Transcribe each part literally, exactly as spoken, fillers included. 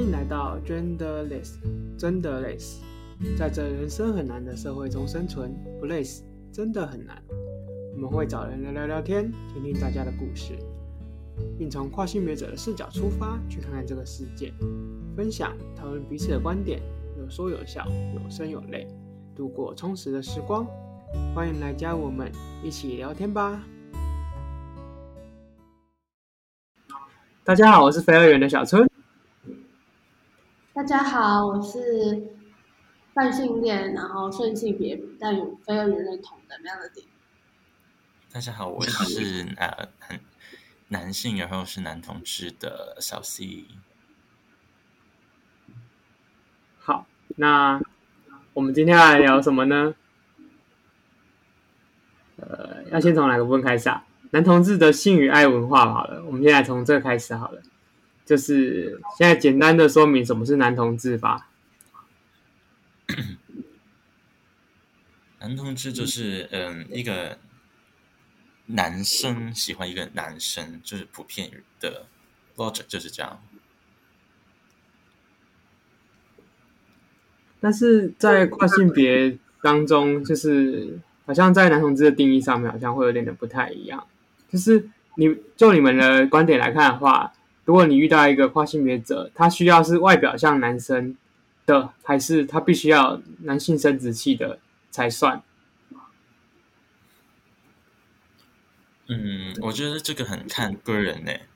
欢迎来到 Genderless， Genderless， 在这人生很难的社会中生存，不累死真的很难。我们会找人来聊聊天，听听大家的故事，并从跨性别者的视角出发，去看看这个世界，分享讨论彼此的观点，有说有笑，有声有泪，度过充实的时光。欢迎来加我们一起聊天吧。大家好，我是非二元的小春。大家好，我是半性恋，然后顺性别，但有非二元认同的那样的点。大家好，我是呃男性，然后是男同志的小 C。好，那我们今天来聊什么呢？呃，要先从哪个部分开始啊？男同志的性与爱文化好了，我们先来从这个开始好了。就是现在简单的说明什么是男同志吧。男同志就是嗯、呃，一个男生喜欢一个男生，就是普遍的 logic 就是这样。但是在跨性别当中，就是好像在男同志的定义上面，好像会有点的不太一样。就是你就你们的观点来看的话，如果你遇到一个跨性别者，他需要是外表像男生的，还是他必须要男性生殖器的才算？嗯，我觉得这个很看个人呢、欸。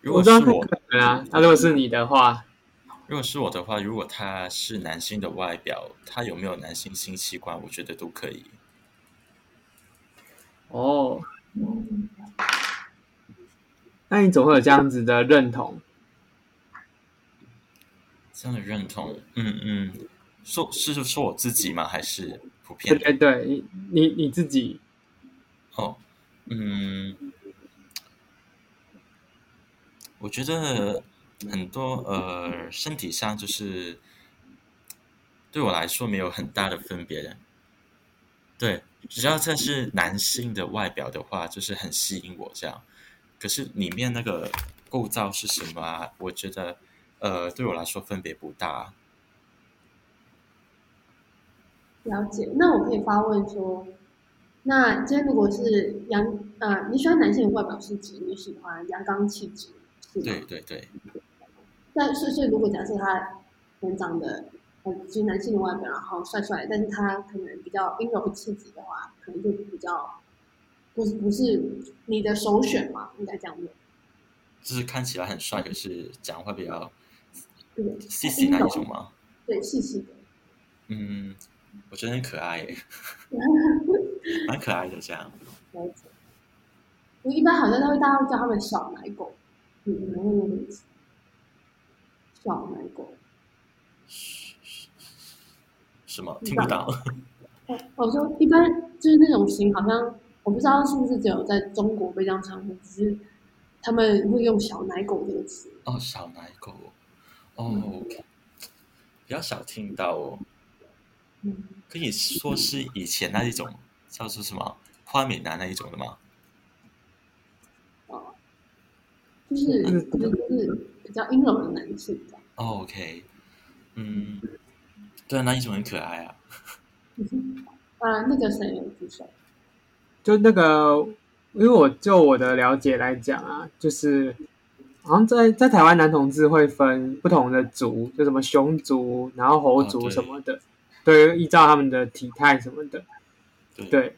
如果是我，我知道他可能啊，那如果是你的话，如果是我的话，如果他是男性的外表，他有没有男性性器官，我觉得都可以。哦。那你总会有这样子的认同，这样的认同，嗯嗯，说是说我自己吗？还是普遍？对对对，你你自己。哦，嗯，我觉得很多呃，身体上就是对我来说没有很大的分别。对，只要这是男性的外表的话，就是很吸引我这样。可是里面那个构造是什么啊？我觉得，呃，对我来说分别不大。了解，那我可以发问说，那今天如果是阳，呃，你喜欢男性的外表是指你喜欢阳刚气质？对对对。那所以如果假设他能长得很就是男性的外表，然后帅帅，但是他可能比较阴柔气质的话，可能就比较。不是不是你的首选嘛？应该这样问。就是看起来很帅，可是讲话比较细细那一种吗？对，细细的。嗯，我觉得很可爱耶，蛮可爱的这样。我一般好像都会大家叫他们小奶狗，你们会用名字？小奶狗。什么？听不到。我说一般就是那种型，好像。我不知道是不是只有在中国被这样称呼，只是他们会用“小奶狗”这个词。哦，小奶狗，哦，嗯、比较少听到哦。嗯，可以说是以前那一种叫做什么花美男那一种的吗？哦，就是就是比较阴柔的男性的。哦 ，OK， 嗯，对啊，那一种很可爱啊。啊，那个谁有举手？就那个，因为我就我的了解来讲啊，就是好像在在台湾男同志会分不同的族，就什么熊族，然后猴族什么的，哦、对, 对，依照他们的体态什么的，对。对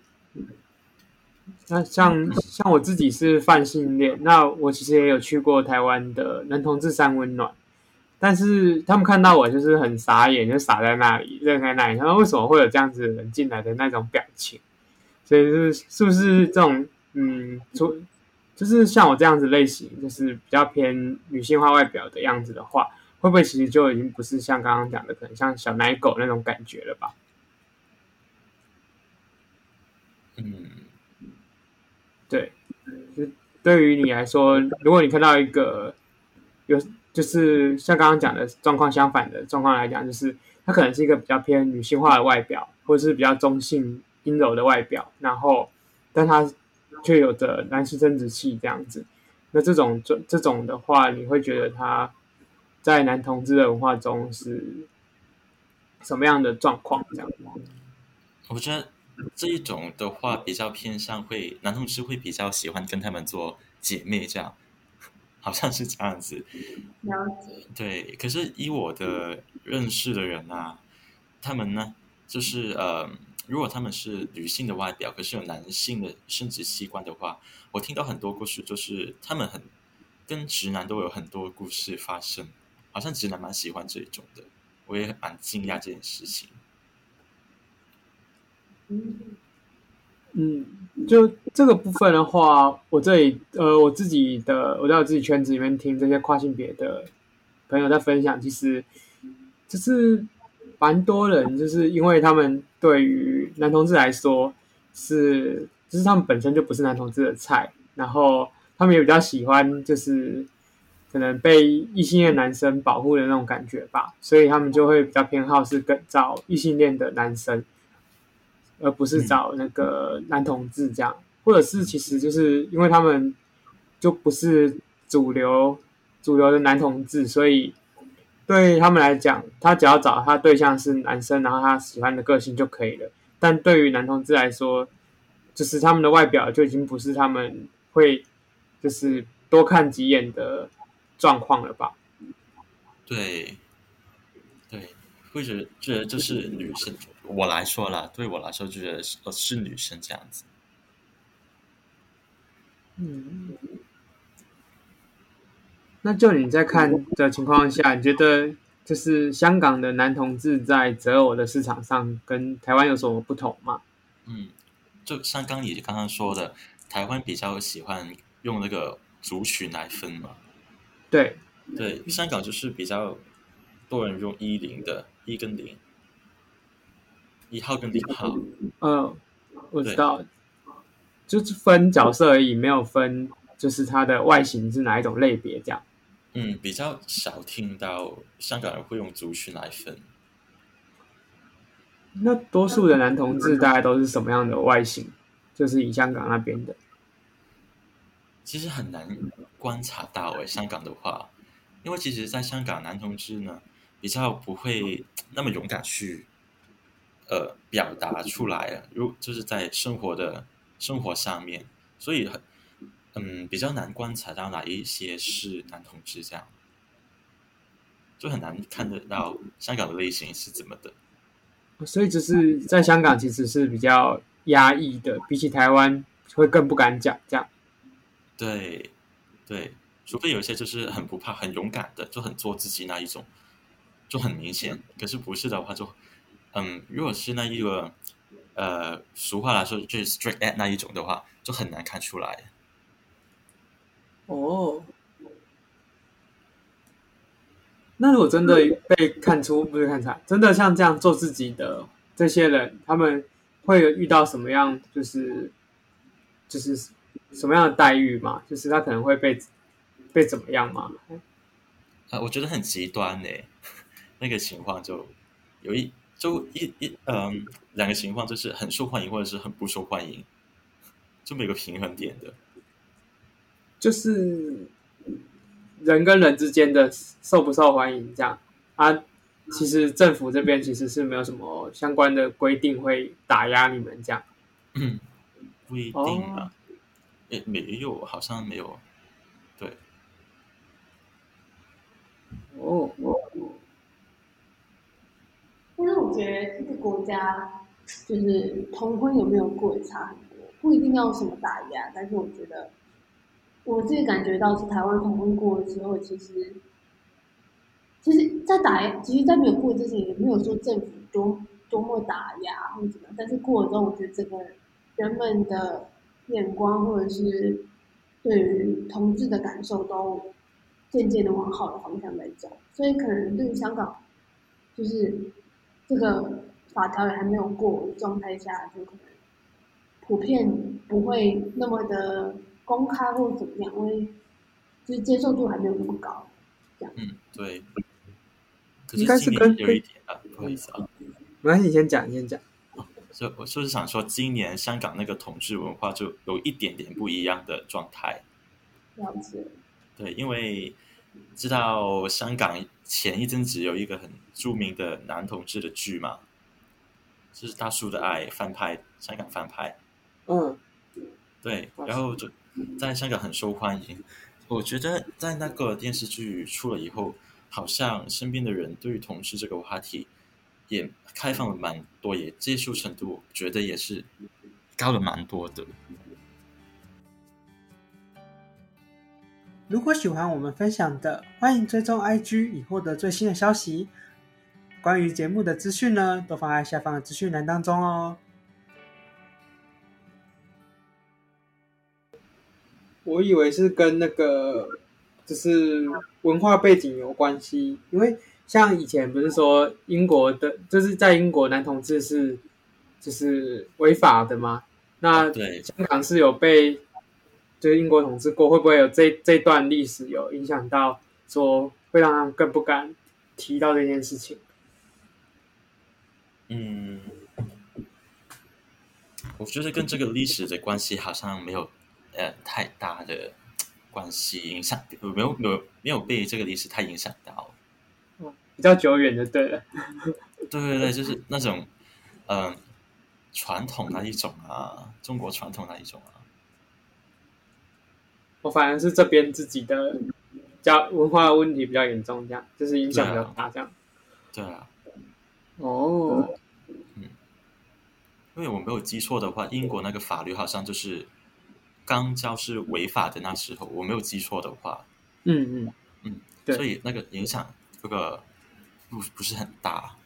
那像像我自己是泛性恋，那我其实也有去过台湾的男同志三温暖，但是他们看到我就是很傻眼，就傻在那里，愣在那里，他们为什么会有这样子的人进来的那种表情？所以是是不是这种嗯，就是像我这样子类型，就是比较偏女性化外表的样子的话，会不会其实就已经不是像刚刚讲的，可能像小奶狗那种感觉了吧？嗯，对，就对于你来说，如果你看到一个有就是像刚刚讲的状况相反的状况来讲，就是它可能是一个比较偏女性化的外表，或者是比较中性。阴柔的外表，然后，但他却有着男性生殖器这样子，那这种这种的话，你会觉得他在男同志的文化中是什么样的状况？这样，我觉得这一种的话比较偏向会男同志会比较喜欢跟他们做姐妹，这样好像是这样子。了解。对，可是以我的认识的人啊，他们呢，就是呃。如果他们是女性的外表，可是有男性的生殖器官的话，我听到很多故事，就是他们很跟直男都有很多故事发生，好像直男蛮喜欢这一种的，我也蛮惊讶这件事情。嗯，就这个部分的话，我这里呃，我自己的我在我自己圈子里面听这些跨性别的朋友在分享，其实就是蛮多人，就是因为他们对于男同志来说是，就是他们本身就不是男同志的菜，然后他们也比较喜欢，就是可能被异性恋男生保护的那种感觉吧，所以他们就会比较偏好是跟找异性恋的男生，而不是找那个男同志这样，或者是其实就是因为他们就不是主流主流的男同志，所以对他们来讲，他只要找他对象是男生，然后他喜欢的个性就可以了。但对于男同志来说，就是他们的外表就已经不是他们会就是多看几眼的状况了吧？对，对，会觉得这是女生，我来说啦，对我来说就觉得是是女生这样子。嗯，那就你在看的情况下，你觉得？就是香港的男同志在择偶的市场上跟台湾有什么不同吗？嗯，就像刚你刚刚说的，台湾比较喜欢用那个族群来分嘛。对对，香港就是比较多人用一零的，一跟零，一号跟零号。嗯，我知道，就是分角色而已，没有分就是他的外形是哪一种类别这样。嗯，比较少听到香港人会用族群来分。那多数的男同志大概都是什么样的外形？就是以香港那边的，其实很难观察到诶。香港的话，因为其实在香港男同志呢，比较不会那么勇敢去呃表达出来，如就是在生活的生活上面，所以很。嗯，比较难观察到哪一些是男同志这样，就很难看得到香港的类型是怎么的。所以就是在香港其实是比较压抑的，比起台湾会更不敢讲这样。对，对，除非有些就是很不怕、很勇敢的，就很做自己那一种，就很明显。可是不是的话就，嗯，如果是那一个呃俗话来说就是 straight at 那一种的话，就很难看出来。哦，那如果真的被看出，不是看出来，真的像这样做自己的这些人，他们会遇到什么样，就是就是什么样的待遇吗？就是他可能会被被怎么样吗？啊，我觉得很极端呢、欸，那个情况就有一就一一嗯两个情况，就是很受欢迎或者是很不受欢迎，就没有个平衡点的。就是人跟人之间的受不受欢迎这样啊，其实政府这边其实是没有什么相关的规定会打压你们这样。嗯，规定啊，也、哦、没有，好像没有。对。哦。但是我觉得这个国家就是同婚有没有过差很多，不一定要什么打压，但是我觉得。我自己感觉到是台湾同婚过了之后，其实，其实在打，其实在没有过之前也没有说政府多多么打压或者怎么样，但是过了之后，我觉得这个人们的眼光或者是对于同志的感受都渐渐的往好的方向在走，所以可能对于香港，就是这个法条也还没有过的状态下，就可能普遍不会那么的。公开或怎么样，因为就是接受度还没有那么高，这样。嗯，对。可是今年有一点啊，不好意思啊。没关系，你先讲，你先讲。所以我就是想说，今年香港那个同志文化就有一点点不一样的状态。了解。对，因为知道香港前一阵子有一个很著名的男同志的剧嘛，就是大叔的爱，翻拍，香港翻拍。嗯，对，然后就在香港很受欢迎。我觉得在那个电视剧出了以后，好像身边的人对于同志这个话题也开放了蛮多，也接受程度我觉得也是高了蛮多的。如果喜欢我们分享的，欢迎追踪 I G 以获得最新的消息。关于节目的资讯呢，都放在下方的资讯栏当中哦。我以为是跟那个就是文化背景有关系，因为像以前不是说英国的，就是在英国男同志是就是违法的吗？那香港是有被就是英国统治过，会不会有这这段历史有影响到，说会让他们更不敢提到这件事情？嗯，我觉得跟这个历史的关系好像没有呃太大的关系影响，没有没有没有被这个历史太影响到。比较久远就对了。对对对，就是那种嗯、呃、传统那一种啊，中国传统那一种啊。我反而是这边自己的文化问题比较严重，这样就是影响比较大，这样。对啊。哦、啊。Oh. 嗯。因为我没有记错的话，英国那个法律好像就是肛交是违法的，那时候我没有记错的话。嗯嗯嗯。对。所以那个影响。这个不是很大，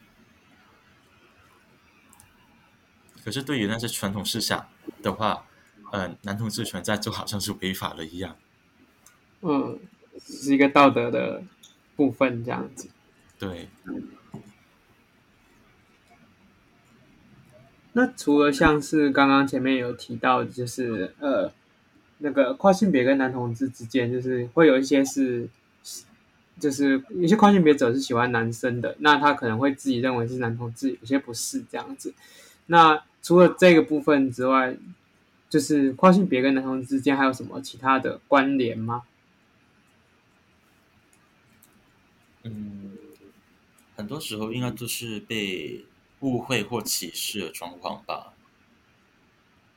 可是对于那些传统思想的话，呃、男同志存在就好像是违法了一样。嗯，是一个道德的部分这样子。对。那除了像是刚刚前面有提到，就是呃，那个跨性别跟男同志之间，就是会有一些是。就是有些跨性别者是喜欢男生的，那他可能会自己认为是男同志，有些不是这样子。那除了这个部分之外，就是跨性别跟男同志之间还有什么其他的关联吗？嗯，很多时候应该就是被误会或歧视的状况吧。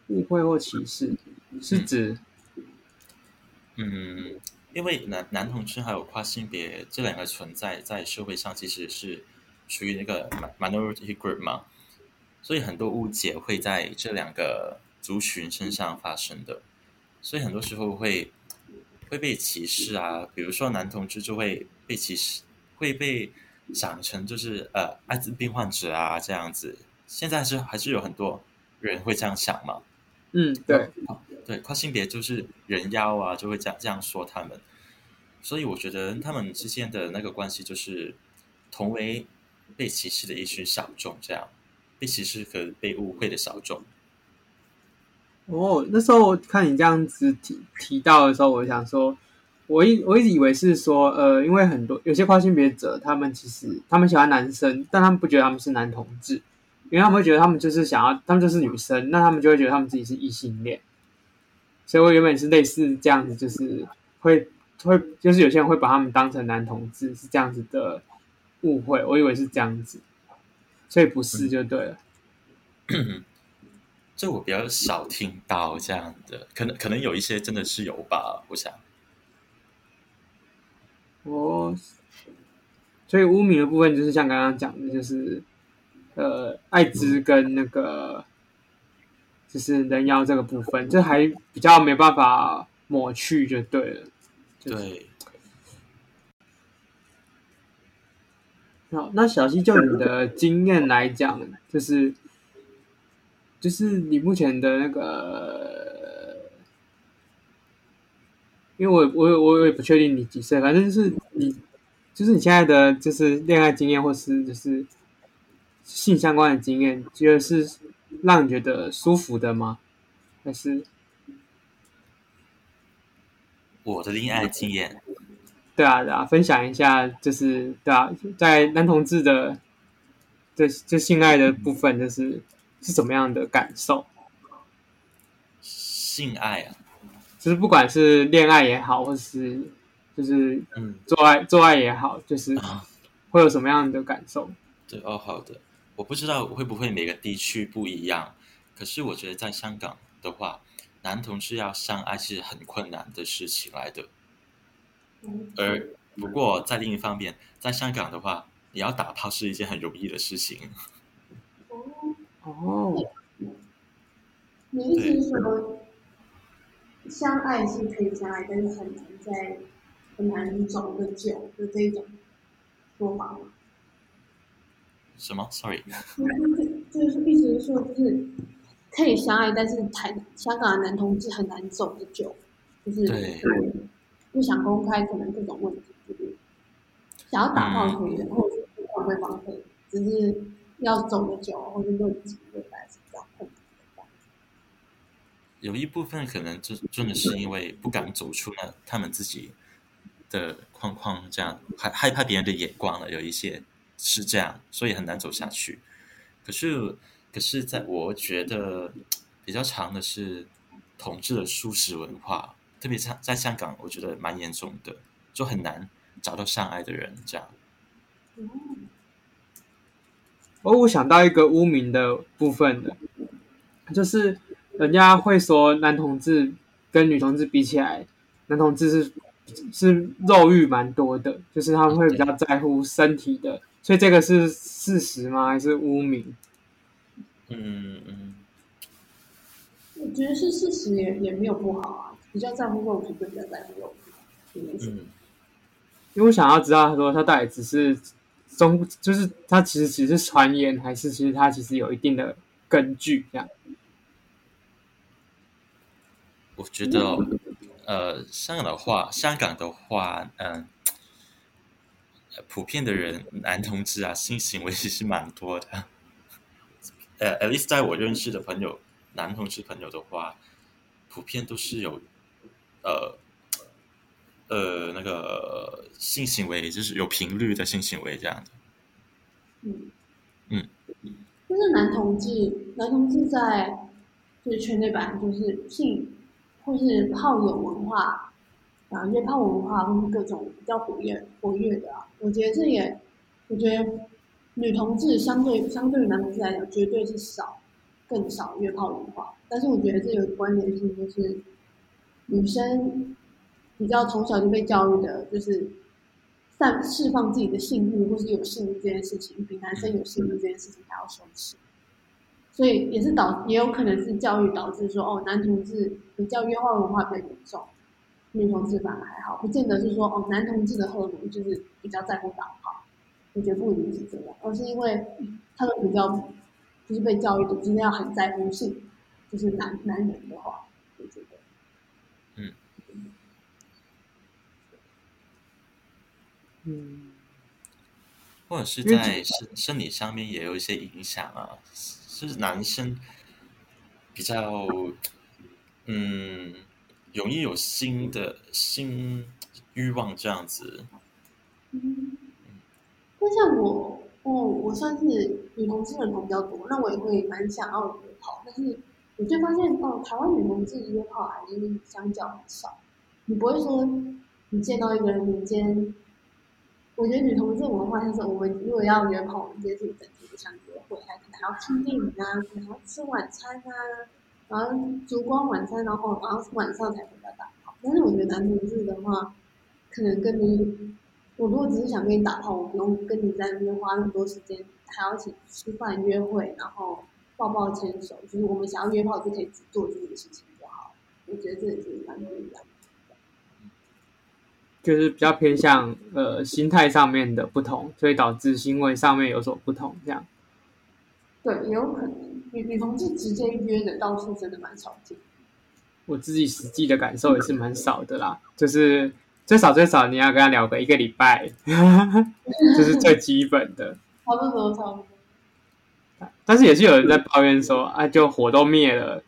误会或歧视是指，嗯。嗯因为 男, 男同志还有跨性别这两个存在在社会上其实是属于那个 minority group 嘛，所以很多误解会在这两个族群身上发生的，所以很多时候会会被歧视啊，比如说男同志就会被歧视，会被想成就是呃艾滋病患者啊这样子，现在是还是有很多人会这样想嘛。嗯，对。对，跨性别就是人妖啊，就会这样这样说他们，所以我觉得他们之间的那个关系就是同为被歧视的一群小众，这样被歧视和被误会的小众。哦，那时候我看你这样子 提, 提到的时候，我想说，我一我一直以为是说，呃，因为很多有些跨性别者，他们其实他们喜欢男生，但他们不觉得他们是男同志，因为他们会觉得他们就是想要，他们就是女生，那他们就会觉得他们自己是异性恋。所以我原本是类似这样子，就是会会就是有些人会把他们当成男同志，是这样子的误会，我以为是这样子，所以不是就对了。嗯、这我比较少听到这样的，可能可能有一些真的是有吧，我想。哦，所以污名的部分就是像刚刚讲的，就是呃，艾滋跟那个。就是人妖这个部分，这还比较没办法抹去就对了。就是、对。好，那小C就你的经验来讲，就是就是你目前的那个，因为我我我也不确定你几岁，反正就是你就是你现在的就是恋爱经验或是就是性相关的经验，就是。让你觉得舒服的吗？还是我的恋爱经验？对啊，对啊，分享一下，就是对啊，在男同志的这这性爱的部分，就是是怎么样的感受？性爱啊，就是不管是恋爱也好，或是就是做爱、嗯、做爱也好，就是会有什么样的感受？对哦，好的，我不知道会不会每个地区不一样，可是我觉得在香港的话，男同志要相爱是很困难的事情来的。而不过在另一方面，在香港的话，你要打炮是一件很容易的事情。哦，你一直说相爱是可以相爱，但是很难在很难走得久的这种说法吗？什么 ？Sorry， 就是一直说就是可以相爱，但是香港的男同志很难走得久，就是对。不想公开可能这种问题，就是想要打炮可以，然后去推广对方可以，只是要走得久或者论及未来是比较困难的。有一部分可能就真的是因为不敢走出那他们自己的框框，这样害怕别人的眼光了。有一些是这样，所以很难走下去。可是，可是在我觉得比较长的是同志的素食文化。特别在香港，我觉得蛮严重的，就很难找到相爱的人这样。哦，我想到一个污名的部分了，就是人家会说男同志跟女同志比起来，男同志是是肉欲蛮多的，就是他们会比较在乎身体的，所以这个是事实吗？还是污名？嗯嗯，我觉得是事实也，也也没有不好啊。比较在乎肉体，就比较在乎肉体。嗯，因为我想要知道，他说他到底只是中，就是他其实只是传言，还是其实他其实有一定的根据这样。我觉得、哦，呃，香港的话，香港的话，嗯、呃，普遍的人男同志啊，性行为其实蛮多的。呃 ，at least 在我认识的朋友，男同志朋友的话，普遍都是有。呃，呃，那个性行为就是有频率的性行为这样的。嗯嗯，就是男同志，男同志在就是圈内版就是性或是炮友文化，啊，约炮文化或是各种比较活跃活跃的啊，我觉得这也，我觉得女同志相对相对于男同志来讲，绝对是少更少约炮文化，但是我觉得这有关联性就是。女生比较从小就被教育的，就是散释放自己的性欲，或是有性欲这件事情，比男生有性欲这件事情还要羞耻。所以也是导，也有可能是教育导致说，哦，男同志比较约炮文化比较严重，女同志反而还好，不见得是说哦，男同志的荷尔蒙就是比较在乎打炮，我觉得不一定是这样，而是因为他们比较就是被教育的，真的要很在乎性，就是男男人的话，我觉得。嗯嗯，或者是在生理上面也有一些影响啊，是男生比较嗯容易有新的新欲望这样子。嗯，那像我我我算是女同志人口比较多，那我也会蛮想要约炮，但是。我就发现哦，台湾女同志约炮还是相较很少。你不会说你见到一个人，你先，我觉得女同志文化就是我们如果要约炮，我们今天是整天不想约会，还可能还要看电影啊，可能还要吃晚餐啊，然后烛光晚餐，然后然后晚上才回家打炮。但是我觉得男同志的话，可能跟你，我如果只是想跟你打炮，我不用跟你在那边花那么多时间，还要一起吃饭约会，然后。抱抱牵手，就是我们想要约炮就可以只做这件事情就好。我觉得这也是蛮不一样的，就是比较偏向呃心态上面的不同，所以导致行为上面有所不同。这样，对，也有可能女女同志直接约的到处真的蛮少见。我自己实际的感受也是蛮少的啦，就是最少最少你要跟他聊个一个礼拜，这是最基本的。差不多，差不多。但是也是有人在抱怨说啊，就火都灭了。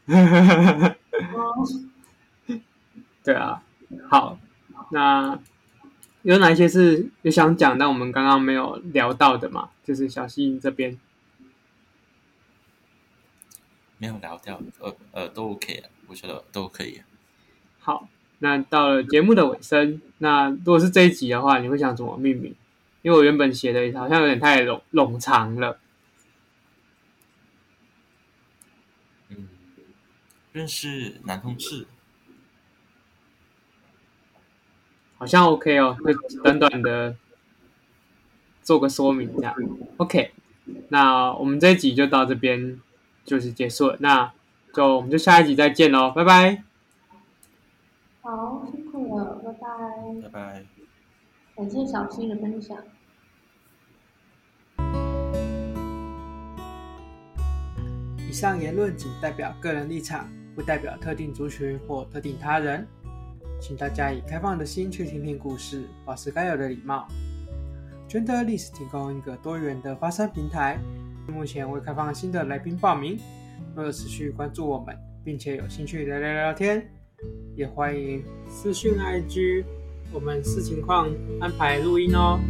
对啊，好，那有哪些是有想讲但我们刚刚没有聊到的嘛？就是小C这边没有聊到，呃呃，都 OK， 我觉得都可以。好，那到了节目的尾声，那如果是这一集的话，你会想怎么命名？因为我原本写的好像有点太冗冗长了。嗯，认识男同事，好像 OK 哦，就短短的做个说明这样。OK， 那我们这一集就到这边就是结束了，那就我们就下一集再见喽，拜拜。好，辛苦了，拜拜。拜拜。感谢小C的分享。以上言论仅代表个人立场，不代表特定族群或特定他人。请大家以开放的心去听听故事，保持该有的礼貌。Genderless 提供一个多元的发声平台，目前未开放新的来宾报名。若持续关注我们，并且有兴趣聊聊聊天，也欢迎私讯 I G。我们视情况安排录音哦。